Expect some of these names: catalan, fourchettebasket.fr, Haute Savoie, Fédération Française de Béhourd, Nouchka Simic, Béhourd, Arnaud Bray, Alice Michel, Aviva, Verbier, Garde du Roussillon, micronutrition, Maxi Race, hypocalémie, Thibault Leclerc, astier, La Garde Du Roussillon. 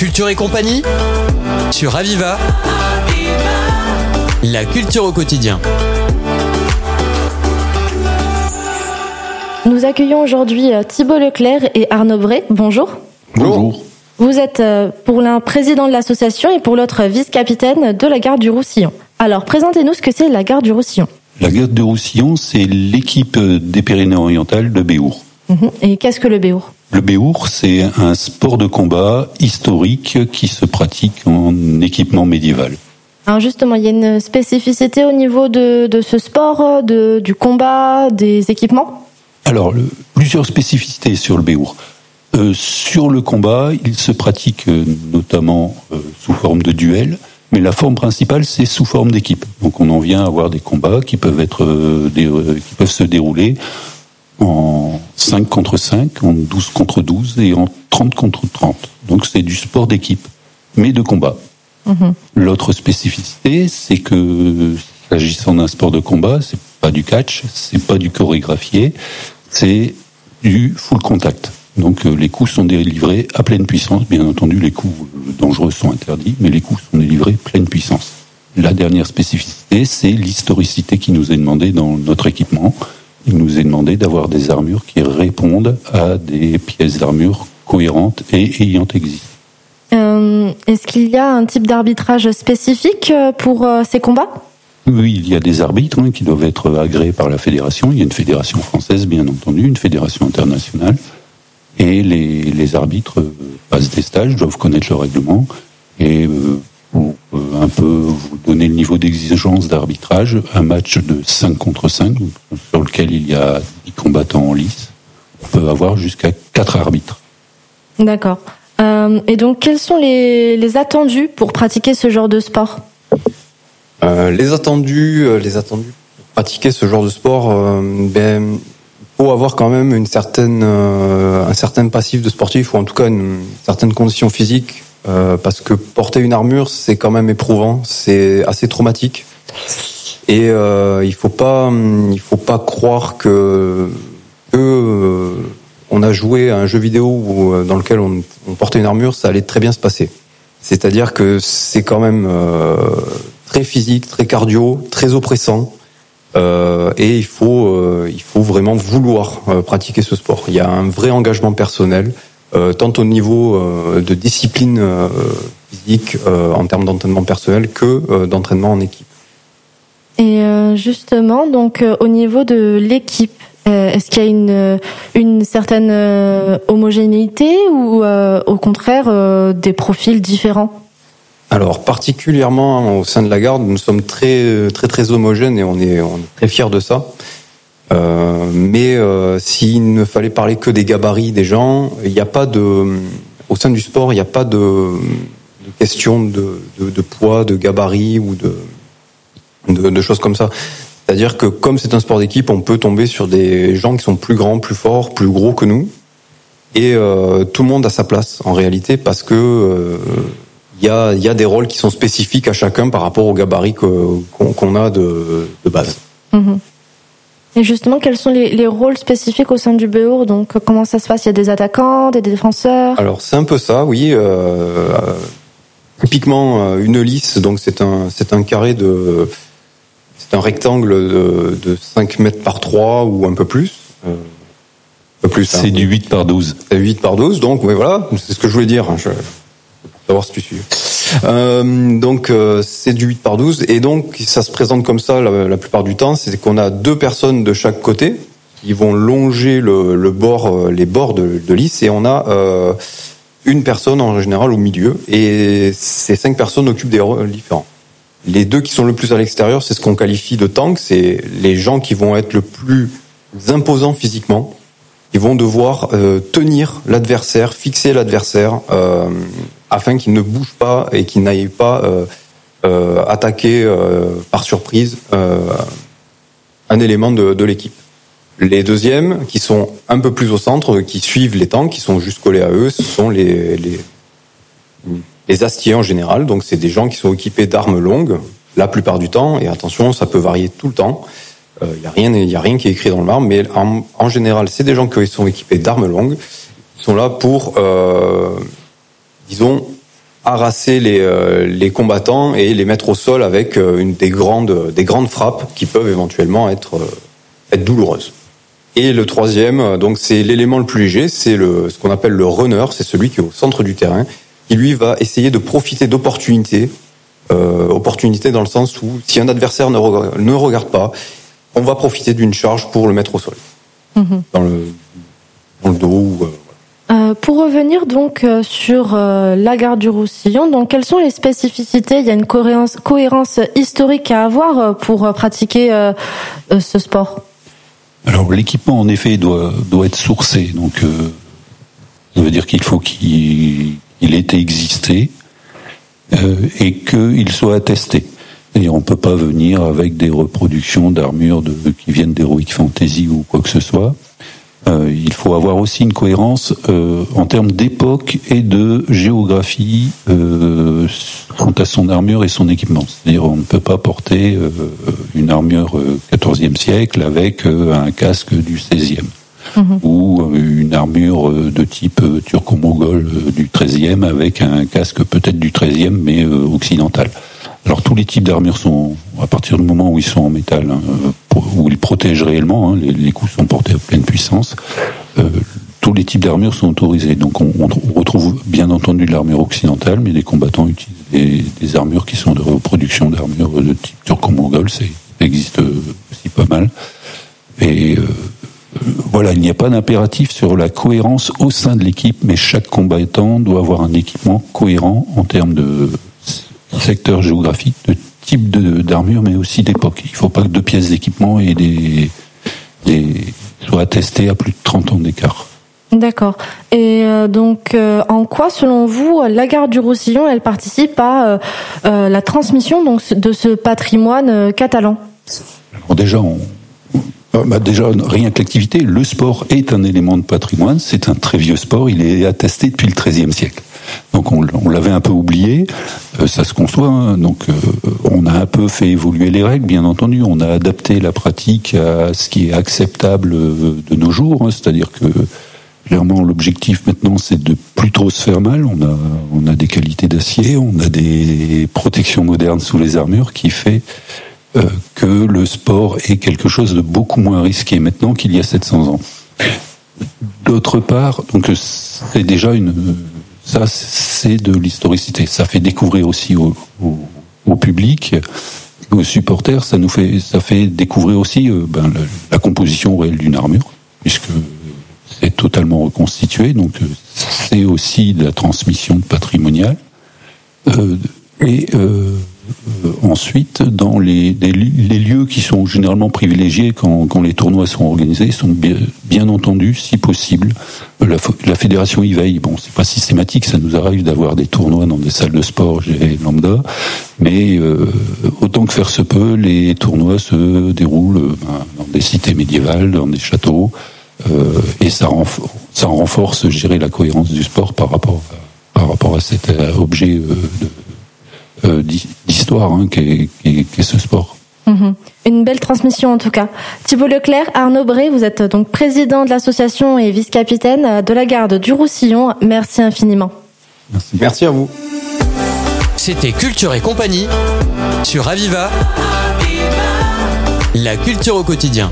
Culture et compagnie sur Aviva. La culture au quotidien. Nous accueillons aujourd'hui Thibault Leclerc et Arnaud Bray. Bonjour. Bonjour. Vous êtes pour l'un président de l'association et pour l'autre vice-capitaine de la Garde du Roussillon. Alors, présentez-nous ce que c'est la Garde du Roussillon. La Garde du Roussillon, c'est l'équipe des Pyrénées-Orientales de Béhourd. Et qu'est-ce que le Béhourd ? Le Béhourd, c'est un sport de combat historique qui se pratique en équipement médiéval. Alors justement, il y a une spécificité au niveau de ce sport, du combat, des équipements ? Alors, plusieurs spécificités sur le Béhourd. Sur le combat, il se pratique notamment sous forme de duel, mais la forme principale, c'est sous forme d'équipe. Donc on en vient à avoir des combats qui peuvent se dérouler en 5 contre 5, en 12 contre 12 et en 30 contre 30. Donc c'est du sport d'équipe, mais de combat. Mmh. L'autre spécificité, c'est que, s'agissant d'un sport de combat, c'est pas du catch, c'est pas du chorégraphié, c'est du full contact. Donc les coups sont délivrés à pleine puissance. Bien entendu, les coups dangereux sont interdits, mais les coups sont délivrés à pleine puissance. La dernière spécificité, c'est l'historicité qui nous est demandée dans notre équipement. Il nous est demandé d'avoir des armures qui répondent à des pièces d'armure cohérentes et ayant existé. Est-ce qu'il y a un type d'arbitrage spécifique pour ces combats ? Oui, il y a des arbitres qui doivent être agréés par la fédération. Il y a une fédération française, bien entendu, une fédération internationale. Et les arbitres passent des stages, doivent connaître le règlement. Et pour un peu vous donner le niveau d'exigence d'arbitrage, un match de 5 contre 5, sur lequel il y a 10 combattants en lice, on peut avoir jusqu'à 4 arbitres. D'accord. Et donc, quels sont les attendus pour pratiquer ce genre de sport ? Les attendus pour pratiquer ce genre de sport, faut avoir quand même un certain passif de sportif, ou en tout cas une certaine condition physique, parce que porter une armure, c'est quand même éprouvant, c'est assez traumatique, et il faut pas croire que on a joué à un jeu vidéo dans lequel on portait une armure, ça allait très bien se passer. C'est-à-dire que c'est quand même très physique, très cardio, très oppressant, et il faut vraiment vouloir pratiquer ce sport. Il y a un vrai engagement personnel, tant au niveau de discipline physique en termes d'entraînement personnel que d'entraînement en équipe. Et justement, donc au niveau de l'équipe, est-ce qu'il y a une certaine homogénéité ou au contraire des profils différents ? Alors particulièrement au sein de la Garde, nous sommes très très très homogènes et on est très fiers de ça. Mais s'il ne fallait parler que des gabarits des gens, au sein du sport, il n'y a pas de question de poids, de gabarit ou de choses comme ça. C'est-à-dire que comme c'est un sport d'équipe, on peut tomber sur des gens qui sont plus grands, plus forts, plus gros que nous. Et tout le monde a sa place, en réalité, parce que il y a des rôles qui sont spécifiques à chacun par rapport au gabarit qu'on a de base. Mmh. Et justement, quels sont les rôles spécifiques au sein du Béhourd ? Donc, comment ça se passe ? Il y a des attaquants, des défenseurs ? Alors, c'est un peu ça, oui. Typiquement, une lice, donc c'est un carré de... C'est un rectangle de 5 mètres par 3 ou un peu plus. C'est du 8 par 12. C'est 8 par 12, donc ouais, voilà, c'est ce que je voulais dire. Je vais savoir si tu suis. Donc c'est du 8 par 12 et donc ça se présente comme ça la plupart du temps. C'est qu'on a deux personnes de chaque côté qui vont longer les bords de lice et on a une personne en général au milieu et ces 5 personnes occupent des rôles différents. Les deux qui sont le plus à l'extérieur, c'est ce qu'on qualifie de tank, c'est les gens qui vont être le plus imposants physiquement, qui vont devoir tenir l'adversaire, fixer l'adversaire, afin qu'il ne bouge pas et qu'il n'aille pas attaquer par surprise un élément de l'équipe. Les deuxièmes, qui sont un peu plus au centre, qui suivent les tanks, qui sont juste collés à eux, ce sont les astiers en général, donc c'est des gens qui sont équipés d'armes longues, la plupart du temps, et attention, ça peut varier tout le temps. Il n'y a rien qui est écrit dans le marbre, mais en général, c'est des gens qui sont équipés d'armes longues, qui sont là pour, disons, harasser les combattants et les mettre au sol avec des grandes frappes qui peuvent éventuellement être douloureuses. Et le troisième, donc c'est l'élément le plus léger, c'est ce qu'on appelle le runner, c'est celui qui est au centre du terrain, qui lui va essayer de profiter d'opportunités, dans le sens où si un adversaire ne regarde pas, on va profiter d'une charge pour le mettre au sol, dans le dos ou... Pour revenir donc sur la Garde du Roussillon, donc quelles sont les spécificités ? Il y a une cohérence historique à avoir pour pratiquer ce sport ? Alors l'équipement en effet doit être sourcé, donc ça veut dire qu'il faut qu'il ait existé et qu'il soit attesté. Et on peut pas venir avec des reproductions d'armures qui viennent d'Heroic Fantasy ou quoi que ce soit. Il faut avoir aussi une cohérence en termes d'époque et de géographie quant à son armure et son équipement. C'est-à-dire on ne peut pas porter une armure XIVe siècle avec un casque du XVIe ou une armure de type turco-mongol du XIIIe avec un casque peut-être du XIIIe mais occidental. Alors tous les types d'armures sont, à partir du moment où ils sont en métal, où ils protègent réellement, les coups sont portés à pleine puissance, tous les types d'armures sont autorisés. Donc on retrouve bien entendu de l'armure occidentale, mais les combattants utilisent des armures qui sont de reproduction d'armures de type turco-mongol, ça existe aussi pas mal. Et voilà, il n'y a pas d'impératif sur la cohérence au sein de l'équipe, mais chaque combattant doit avoir un équipement cohérent en termes de secteur géographique, de type d'armure, mais aussi d'époque. Il ne faut pas que deux pièces d'équipement et soient attestées à plus de 30 ans d'écart. D'accord. Et donc, en quoi, selon vous, la Garde du Roussillon, elle participe à la transmission donc, de ce patrimoine catalan ? Alors déjà, rien que l'activité, le sport est un élément de patrimoine. C'est un très vieux sport. Il est attesté depuis le XIIIe siècle. Donc on l'avait un peu oublié, ça se conçoit, hein. Donc on a un peu fait évoluer les règles, bien entendu, on a adapté la pratique à ce qui est acceptable de nos jours, hein. C'est-à-dire que clairement l'objectif maintenant c'est de plus trop se faire mal, on a des qualités d'acier, on a des protections modernes sous les armures qui fait que le sport est quelque chose de beaucoup moins risqué maintenant qu'il y a 700 ans. D'autre part, donc c'est déjà ça, c'est de l'historicité. Ça fait découvrir aussi au public, aux supporters. Ça fait découvrir aussi la composition réelle d'une armure, puisque c'est totalement reconstitué. Donc, c'est aussi de la transmission patrimoniale. Ensuite, dans les lieux qui sont généralement privilégiés quand les tournois sont organisés, sont bien entendu, si possible, la fédération y veille. Bon, c'est pas systématique, ça nous arrive d'avoir des tournois dans des salles de sport lambda, mais autant que faire se peut, les tournois se déroulent dans des cités médiévales, dans des châteaux, et ça renforce, je dirais, la cohérence du sport par rapport à cet objet d'histoire qu'est ce sport. Une belle transmission en tout cas. Thibault Leclerc, Arnaud Bray, vous êtes donc président de l'association et vice-capitaine de la Garde du Roussillon. Merci infiniment. Merci à vous. C'était Culture et Compagnie sur Aviva. La culture au quotidien.